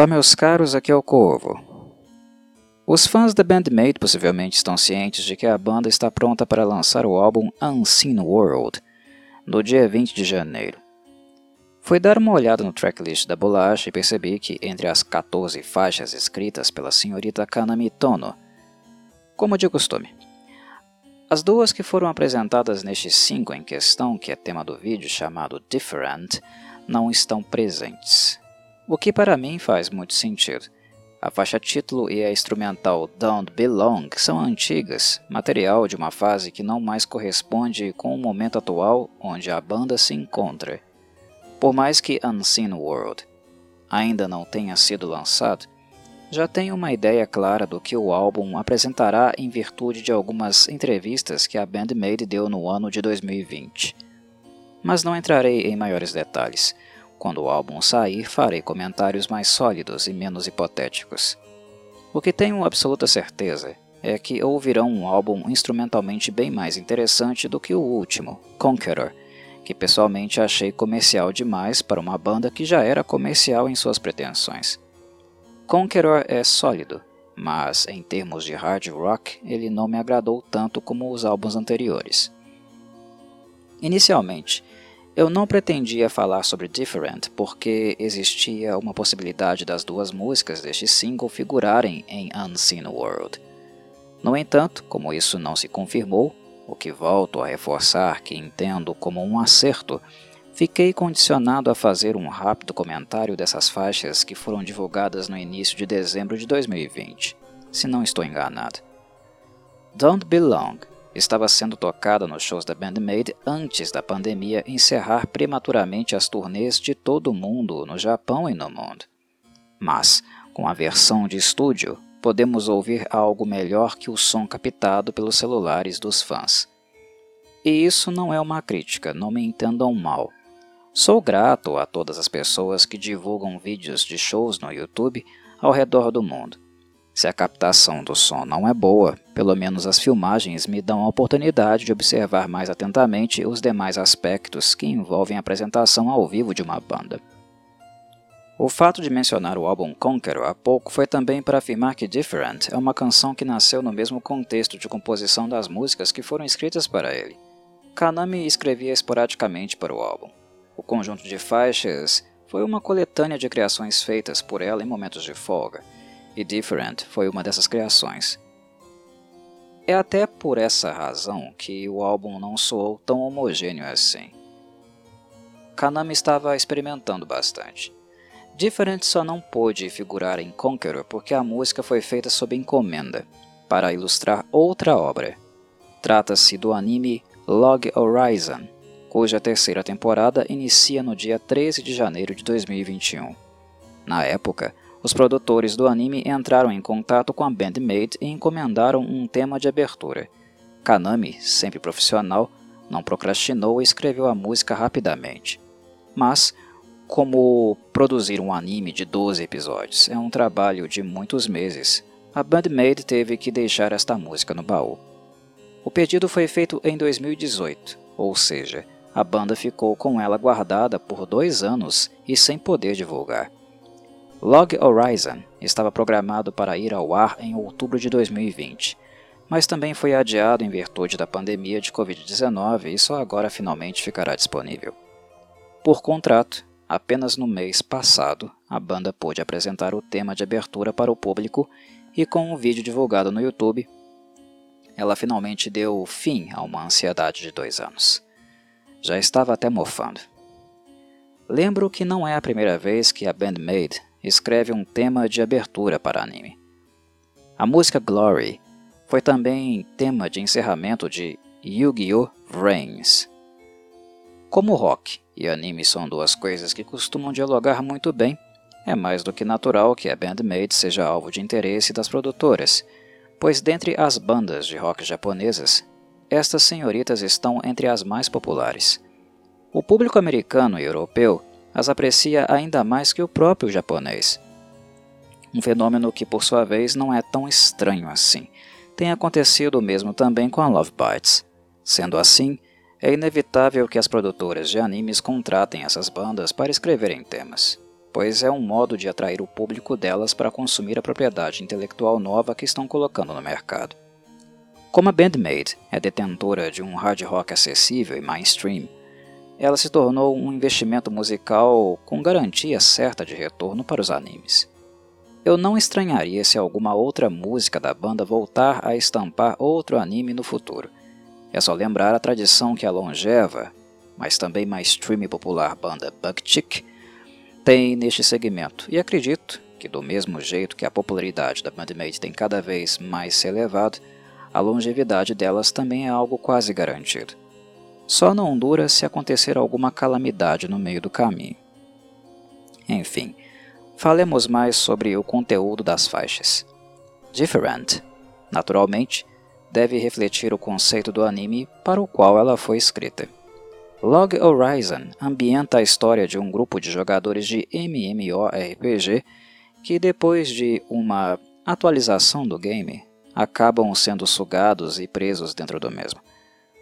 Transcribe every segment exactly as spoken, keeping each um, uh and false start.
Olá meus caros, aqui é o Corvo. Os fãs da Band-Maid possivelmente estão cientes de que a banda está pronta para lançar o álbum Unseen World, no dia vinte de janeiro. Fui dar uma olhada no tracklist da bolacha e percebi que, entre as quatorze faixas escritas pela senhorita Kanami Tono, como de costume, as duas que foram apresentadas nestes cinco em questão, que é tema do vídeo chamado Different, não estão presentes. O que para mim faz muito sentido. A faixa título e a instrumental Don't Be Long são antigas, material de uma fase que não mais corresponde com o momento atual onde a banda se encontra. Por mais que Unseen World ainda não tenha sido lançado, já tenho uma ideia clara do que o álbum apresentará em virtude de algumas entrevistas que a Band-Maid deu no ano de dois mil e vinte. Mas não entrarei em maiores detalhes. Quando o álbum sair, farei comentários mais sólidos e menos hipotéticos. O que tenho absoluta certeza é que ouvirão um álbum instrumentalmente bem mais interessante do que o último, Conqueror, que pessoalmente achei comercial demais para uma banda que já era comercial em suas pretensões. Conqueror é sólido, mas em termos de hard rock ele não me agradou tanto como os álbuns anteriores. Inicialmente, eu não pretendia falar sobre Different porque existia uma possibilidade das duas músicas deste single figurarem em Unseen World. No entanto, como isso não se confirmou, o que volto a reforçar que entendo como um acerto, fiquei condicionado a fazer um rápido comentário dessas faixas que foram divulgadas no início de dezembro de dois mil e vinte, se não estou enganado. Don't Be Long estava sendo tocada nos shows da Band-Maid antes da pandemia encerrar prematuramente as turnês de todo o mundo, no Japão e no mundo. Mas, com a versão de estúdio, podemos ouvir algo melhor que o som captado pelos celulares dos fãs. E isso não é uma crítica, não me entendam mal. Sou grato a todas as pessoas que divulgam vídeos de shows no YouTube ao redor do mundo. Se a captação do som não é boa, pelo menos as filmagens me dão a oportunidade de observar mais atentamente os demais aspectos que envolvem a apresentação ao vivo de uma banda. O fato de mencionar o álbum Conqueror há pouco foi também para afirmar que Different é uma canção que nasceu no mesmo contexto de composição das músicas que foram escritas para ele. Kanami escrevia esporadicamente para o álbum. O conjunto de faixas foi uma coletânea de criações feitas por ela em momentos de folga. E Different foi uma dessas criações. É até por essa razão que o álbum não soou tão homogêneo assim. Kanami estava experimentando bastante. Different só não pôde figurar em Conqueror porque a música foi feita sob encomenda, para ilustrar outra obra. Trata-se do anime Log Horizon, cuja terceira temporada inicia no dia treze de janeiro de dois mil e vinte e um. Na época, os produtores do anime entraram em contato com a Band-Maid e encomendaram um tema de abertura. Kanami, sempre profissional, não procrastinou e escreveu a música rapidamente. Mas, como produzir um anime de doze episódios é um trabalho de muitos meses, a Band-Maid teve que deixar esta música no baú. O pedido foi feito em dois mil e dezoito, ou seja, a banda ficou com ela guardada por dois anos e sem poder divulgar. Log Horizon estava programado para ir ao ar em outubro de dois mil e vinte, mas também foi adiado em virtude da pandemia de covid dezenove e só agora finalmente ficará disponível. Por contrato, apenas no mês passado, a banda pôde apresentar o tema de abertura para o público e com um vídeo divulgado no YouTube, ela finalmente deu fim a uma ansiedade de dois anos. Já estava até mofando. Lembro que não é a primeira vez que a Band-Maid escreve um tema de abertura para anime. A música Glory foi também tema de encerramento de Yu-Gi-Oh! Reigns. Como rock e anime são duas coisas que costumam dialogar muito bem, é mais do que natural que a Band-Maid seja alvo de interesse das produtoras, pois dentre as bandas de rock japonesas, estas senhoritas estão entre as mais populares. O público americano e europeu as aprecia ainda mais que o próprio japonês. Um fenômeno que, por sua vez, não é tão estranho assim. Tem acontecido o mesmo também com a Love Bites. Sendo assim, é inevitável que as produtoras de animes contratem essas bandas para escreverem temas. pois é um modo de atrair o público delas para consumir a propriedade intelectual nova que estão colocando no mercado. Como a Band-Maid é detentora de um hard rock acessível e mainstream, ela se tornou um investimento musical com garantia certa de retorno para os animes. Eu não estranharia se alguma outra música da banda voltar a estampar outro anime no futuro. É só lembrar a tradição que a longeva, mas também mainstream e popular banda Buck-tick Chick tem neste segmento, e acredito que do mesmo jeito que a popularidade da Band-Maid tem cada vez mais se elevado, a longevidade delas também é algo quase garantido. Só não dura se acontecer alguma calamidade no meio do caminho. Enfim, falemos mais sobre o conteúdo das faixas. Different, naturalmente, deve refletir o conceito do anime para o qual ela foi escrita. Log Horizon ambienta a história de um grupo de jogadores de MMORPG que, depois de uma atualização do game, acabam sendo sugados e presos dentro do mesmo.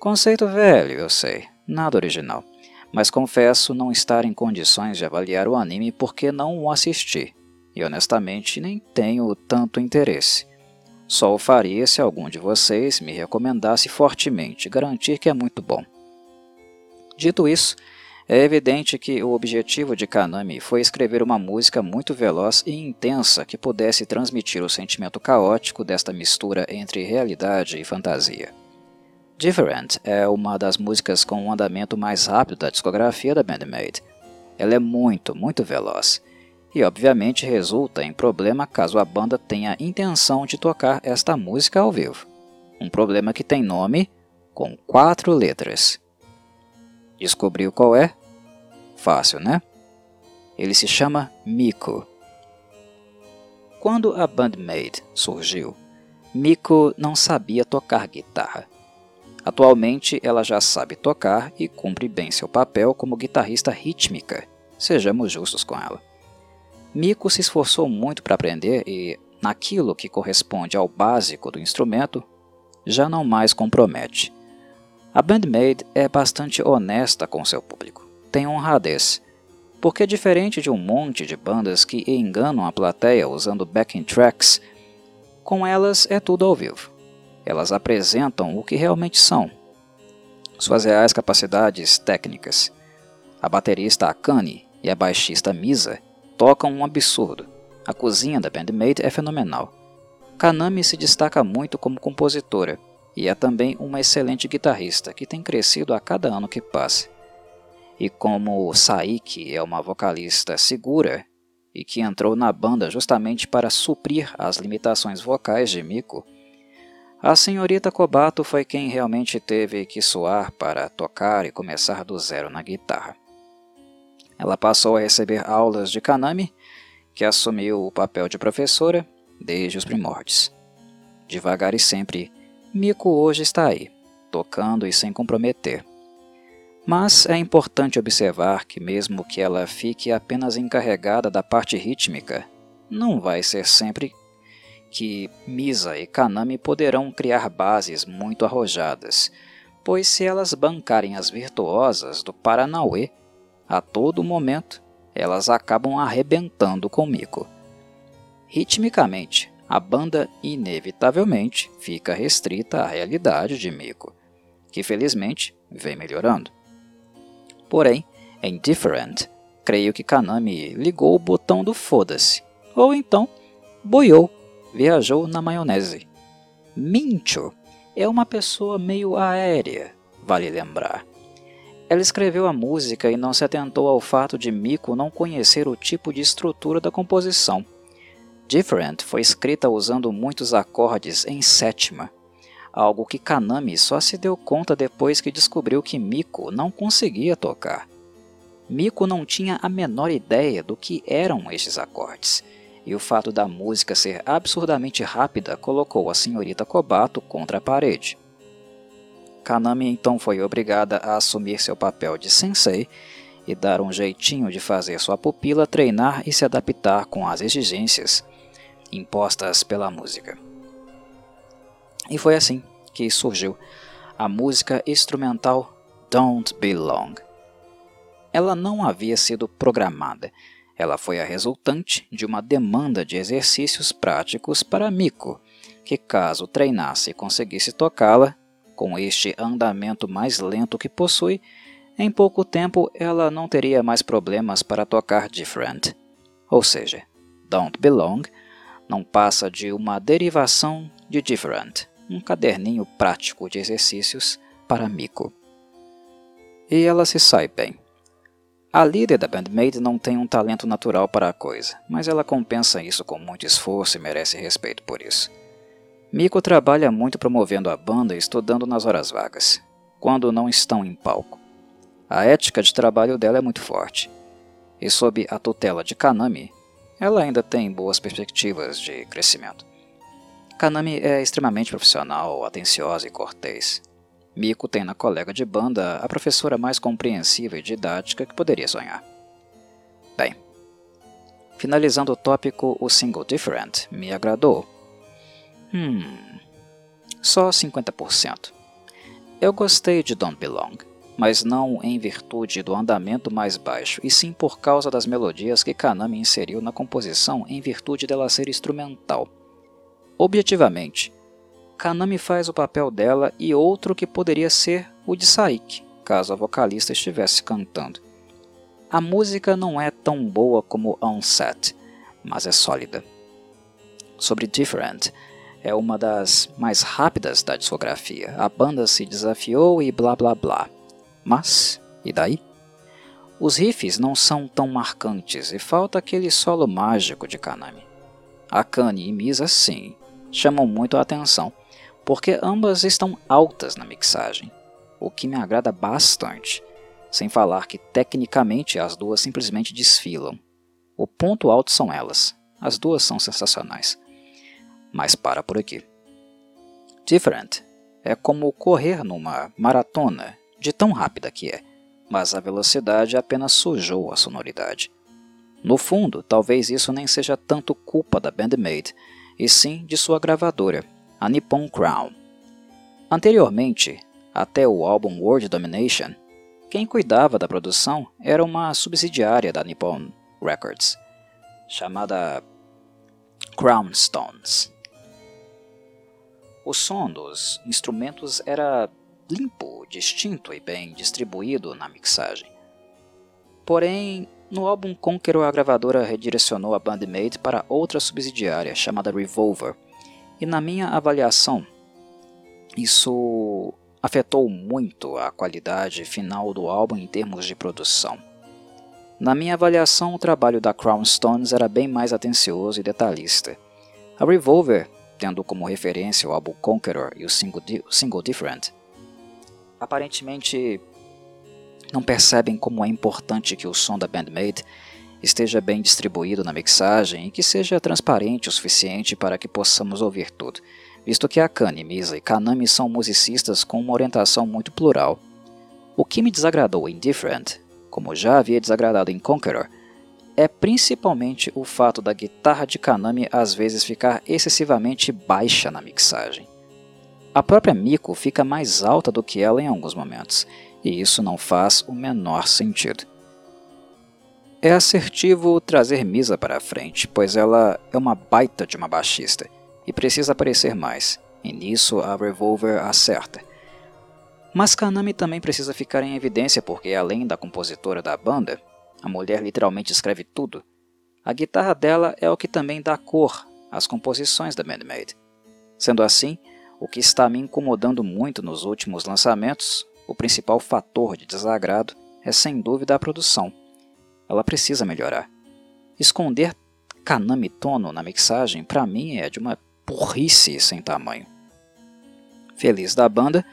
Conceito velho, eu sei, nada original, mas confesso não estar em condições de avaliar o anime porque não o assisti, e honestamente nem tenho tanto interesse. Só o faria se algum de vocês me recomendasse fortemente, garantir que é muito bom. Dito isso, é evidente que o objetivo de Kanami foi escrever uma música muito veloz e intensa que pudesse transmitir o sentimento caótico desta mistura entre realidade e fantasia. Different é uma das músicas com o andamento mais rápido da discografia da Band-Maid. Ela é muito, muito veloz, e obviamente resulta em problema caso a banda tenha a intenção de tocar esta música ao vivo. Um problema que tem nome com quatro letras. Descobriu qual é? Fácil, né? Ele se chama Miku. Quando a Band-Maid surgiu, Miku não sabia tocar guitarra. Atualmente ela já sabe tocar e cumpre bem seu papel como guitarrista rítmica, sejamos justos com ela. Miku se esforçou muito para aprender e, naquilo que corresponde ao básico do instrumento, já não mais compromete. A Band-Maid é bastante honesta com seu público, tem honradez, porque diferente de um monte de bandas que enganam a plateia usando backing tracks, com elas é tudo ao vivo. Elas apresentam o que realmente são, suas reais capacidades técnicas. A baterista Akane e a baixista Misa tocam um absurdo, a cozinha da Band-Maid é fenomenal. Kanami se destaca muito como compositora, e é também uma excelente guitarrista, que tem crescido a cada ano que passa. E como Saiki é uma vocalista segura, e que entrou na banda justamente para suprir as limitações vocais de Miku, a senhorita Kobato foi quem realmente teve que suar para tocar e começar do zero na guitarra. Ela passou a receber aulas de Kanami, que assumiu o papel de professora desde os primórdios. Devagar e sempre, Miku hoje está aí, tocando e sem comprometer. Mas é importante observar que mesmo que ela fique apenas encarregada da parte rítmica, não vai ser sempre que Misa e Kanami poderão criar bases muito arrojadas, pois se elas bancarem as virtuosas do Paranauê, a todo momento elas acabam arrebentando com Miku. Ritmicamente, a banda inevitavelmente fica restrita à realidade de Miku, que felizmente vem melhorando. Porém, em Different, creio que Kanami ligou o botão do foda-se, ou então boiou, viajou na maionese. Mincho é uma pessoa meio aérea, vale lembrar. Ela escreveu a música e não se atentou ao fato de Miku não conhecer o tipo de estrutura da composição. Different foi escrita usando muitos acordes em sétima, algo que Kanami só se deu conta depois que descobriu que Miku não conseguia tocar. Miku não tinha a menor ideia do que eram estes acordes, e o fato da música ser absurdamente rápida colocou a senhorita Kobato contra a parede. Kanami então foi obrigada a assumir seu papel de sensei e dar um jeitinho de fazer sua pupila treinar e se adaptar com as exigências impostas pela música. E foi assim que surgiu a música instrumental Don't Be Long. Ela não havia sido programada, Ela foi a resultante de uma demanda de exercícios práticos para Miku, que caso treinasse e conseguisse tocá-la, com este andamento mais lento que possui, em pouco tempo ela não teria mais problemas para tocar Different. Ou seja, Don't Be Long não passa de uma derivação de Different, um caderninho prático de exercícios para Miku. E ela se sai bem. A líder da Band-Maid não tem um talento natural para a coisa, mas ela compensa isso com muito esforço e merece respeito por isso. Miku trabalha muito promovendo a banda e estudando nas horas vagas, quando não estão em palco. A ética de trabalho dela é muito forte, e sob a tutela de Kanami, ela ainda tem boas perspectivas de crescimento. Kanami é extremamente profissional, atenciosa e cortês. Miku tem na colega de banda a professora mais compreensiva e didática que poderia sonhar. Bem, finalizando o tópico, o single Different me agradou. Hum, só cinquenta por cento. Eu gostei de Don't Be Long, mas não em virtude do andamento mais baixo, e sim por causa das melodias que Kanami inseriu na composição em virtude dela ser instrumental. Objetivamente, Kanami faz o papel dela e outro que poderia ser o de Saiki, caso a vocalista estivesse cantando. A música não é tão boa como Onset, mas é sólida. Sobre Different, é uma das mais rápidas da discografia. A banda se desafiou e blá blá blá. Mas, e daí? Os riffs não são tão marcantes e falta aquele solo mágico de Kanami. Akane e Misa, sim, chamam muito a atenção, porque ambas estão altas na mixagem, o que me agrada bastante, sem falar que tecnicamente as duas simplesmente desfilam. O ponto alto são elas, as duas são sensacionais. Mas para por aqui. Different é como correr numa maratona, de tão rápida que é, mas a velocidade apenas sujou a sonoridade. No fundo, talvez isso nem seja tanto culpa da Band-Maid, e sim de sua gravadora, a Nippon Crown. Anteriormente, até o álbum World Domination, quem cuidava da produção era uma subsidiária da Nippon Records, chamada Crown Stones. O som dos instrumentos era limpo, distinto e bem distribuído na mixagem. Porém, no álbum Conqueror, a gravadora redirecionou a Band-Maid para outra subsidiária chamada Revolver, e na minha avaliação, isso afetou muito a qualidade final do álbum em termos de produção. Na minha avaliação, o trabalho da Crown Stones era bem mais atencioso e detalhista. A Revolver, tendo como referência o álbum Conqueror e o single, o single Different, aparentemente não percebem como é importante que o som da Band-Maid esteja bem distribuído na mixagem e que seja transparente o suficiente para que possamos ouvir tudo, visto que Akane, Misa e Kanami são musicistas com uma orientação muito plural. O que me desagradou em Different, como já havia desagradado em Conqueror, é principalmente o fato da guitarra de Kanami às vezes ficar excessivamente baixa na mixagem. A própria Miku fica mais alta do que ela em alguns momentos, e isso não faz o menor sentido. É assertivo trazer Misa para a frente, pois ela é uma baita de uma baixista, e precisa aparecer mais, e nisso a Revolver acerta. Mas Kanami também precisa ficar em evidência porque, além da compositora da banda, a mulher literalmente escreve tudo. A guitarra dela é o que também dá cor às composições da Band-Maid. Sendo assim, o que está me incomodando muito nos últimos lançamentos, o principal fator de desagrado é sem dúvida a produção. Ela precisa melhorar. Esconder Kanami Tono na mixagem, para mim, é de uma burrice sem tamanho. Feliz da banda,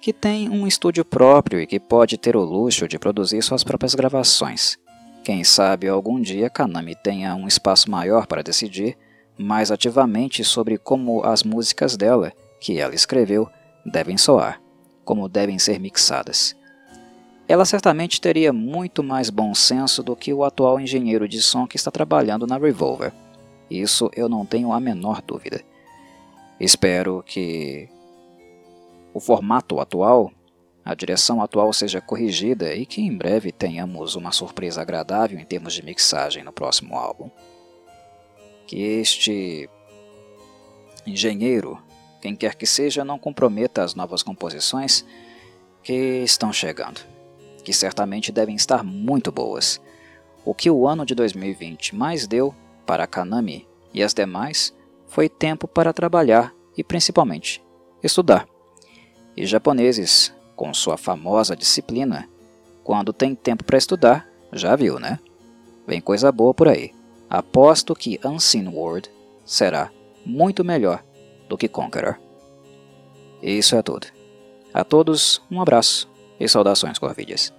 que tem um estúdio próprio e que pode ter o luxo de produzir suas próprias gravações. Quem sabe algum dia Kanami tenha um espaço maior para decidir mais ativamente sobre como as músicas dela, que ela escreveu, devem soar, como devem ser mixadas. Ela certamente teria muito mais bom senso do que o atual engenheiro de som que está trabalhando na Revolver. Isso eu não tenho a menor dúvida. Espero que o formato atual a direção atual seja corrigida e que em breve tenhamos uma surpresa agradável em termos de mixagem no próximo álbum. Que este engenheiro, quem quer que seja, não comprometa as novas composições que estão chegando, que certamente devem estar muito boas. O que o ano de dois mil e vinte mais deu para Kanami e as demais foi tempo para trabalhar e, principalmente, estudar. E japoneses, com sua famosa disciplina, quando tem tempo para estudar, já viu, né? Vem coisa boa por aí. Aposto que Unseen World será muito melhor do que Conqueror. Isso é tudo. A todos, um abraço e saudações corvides.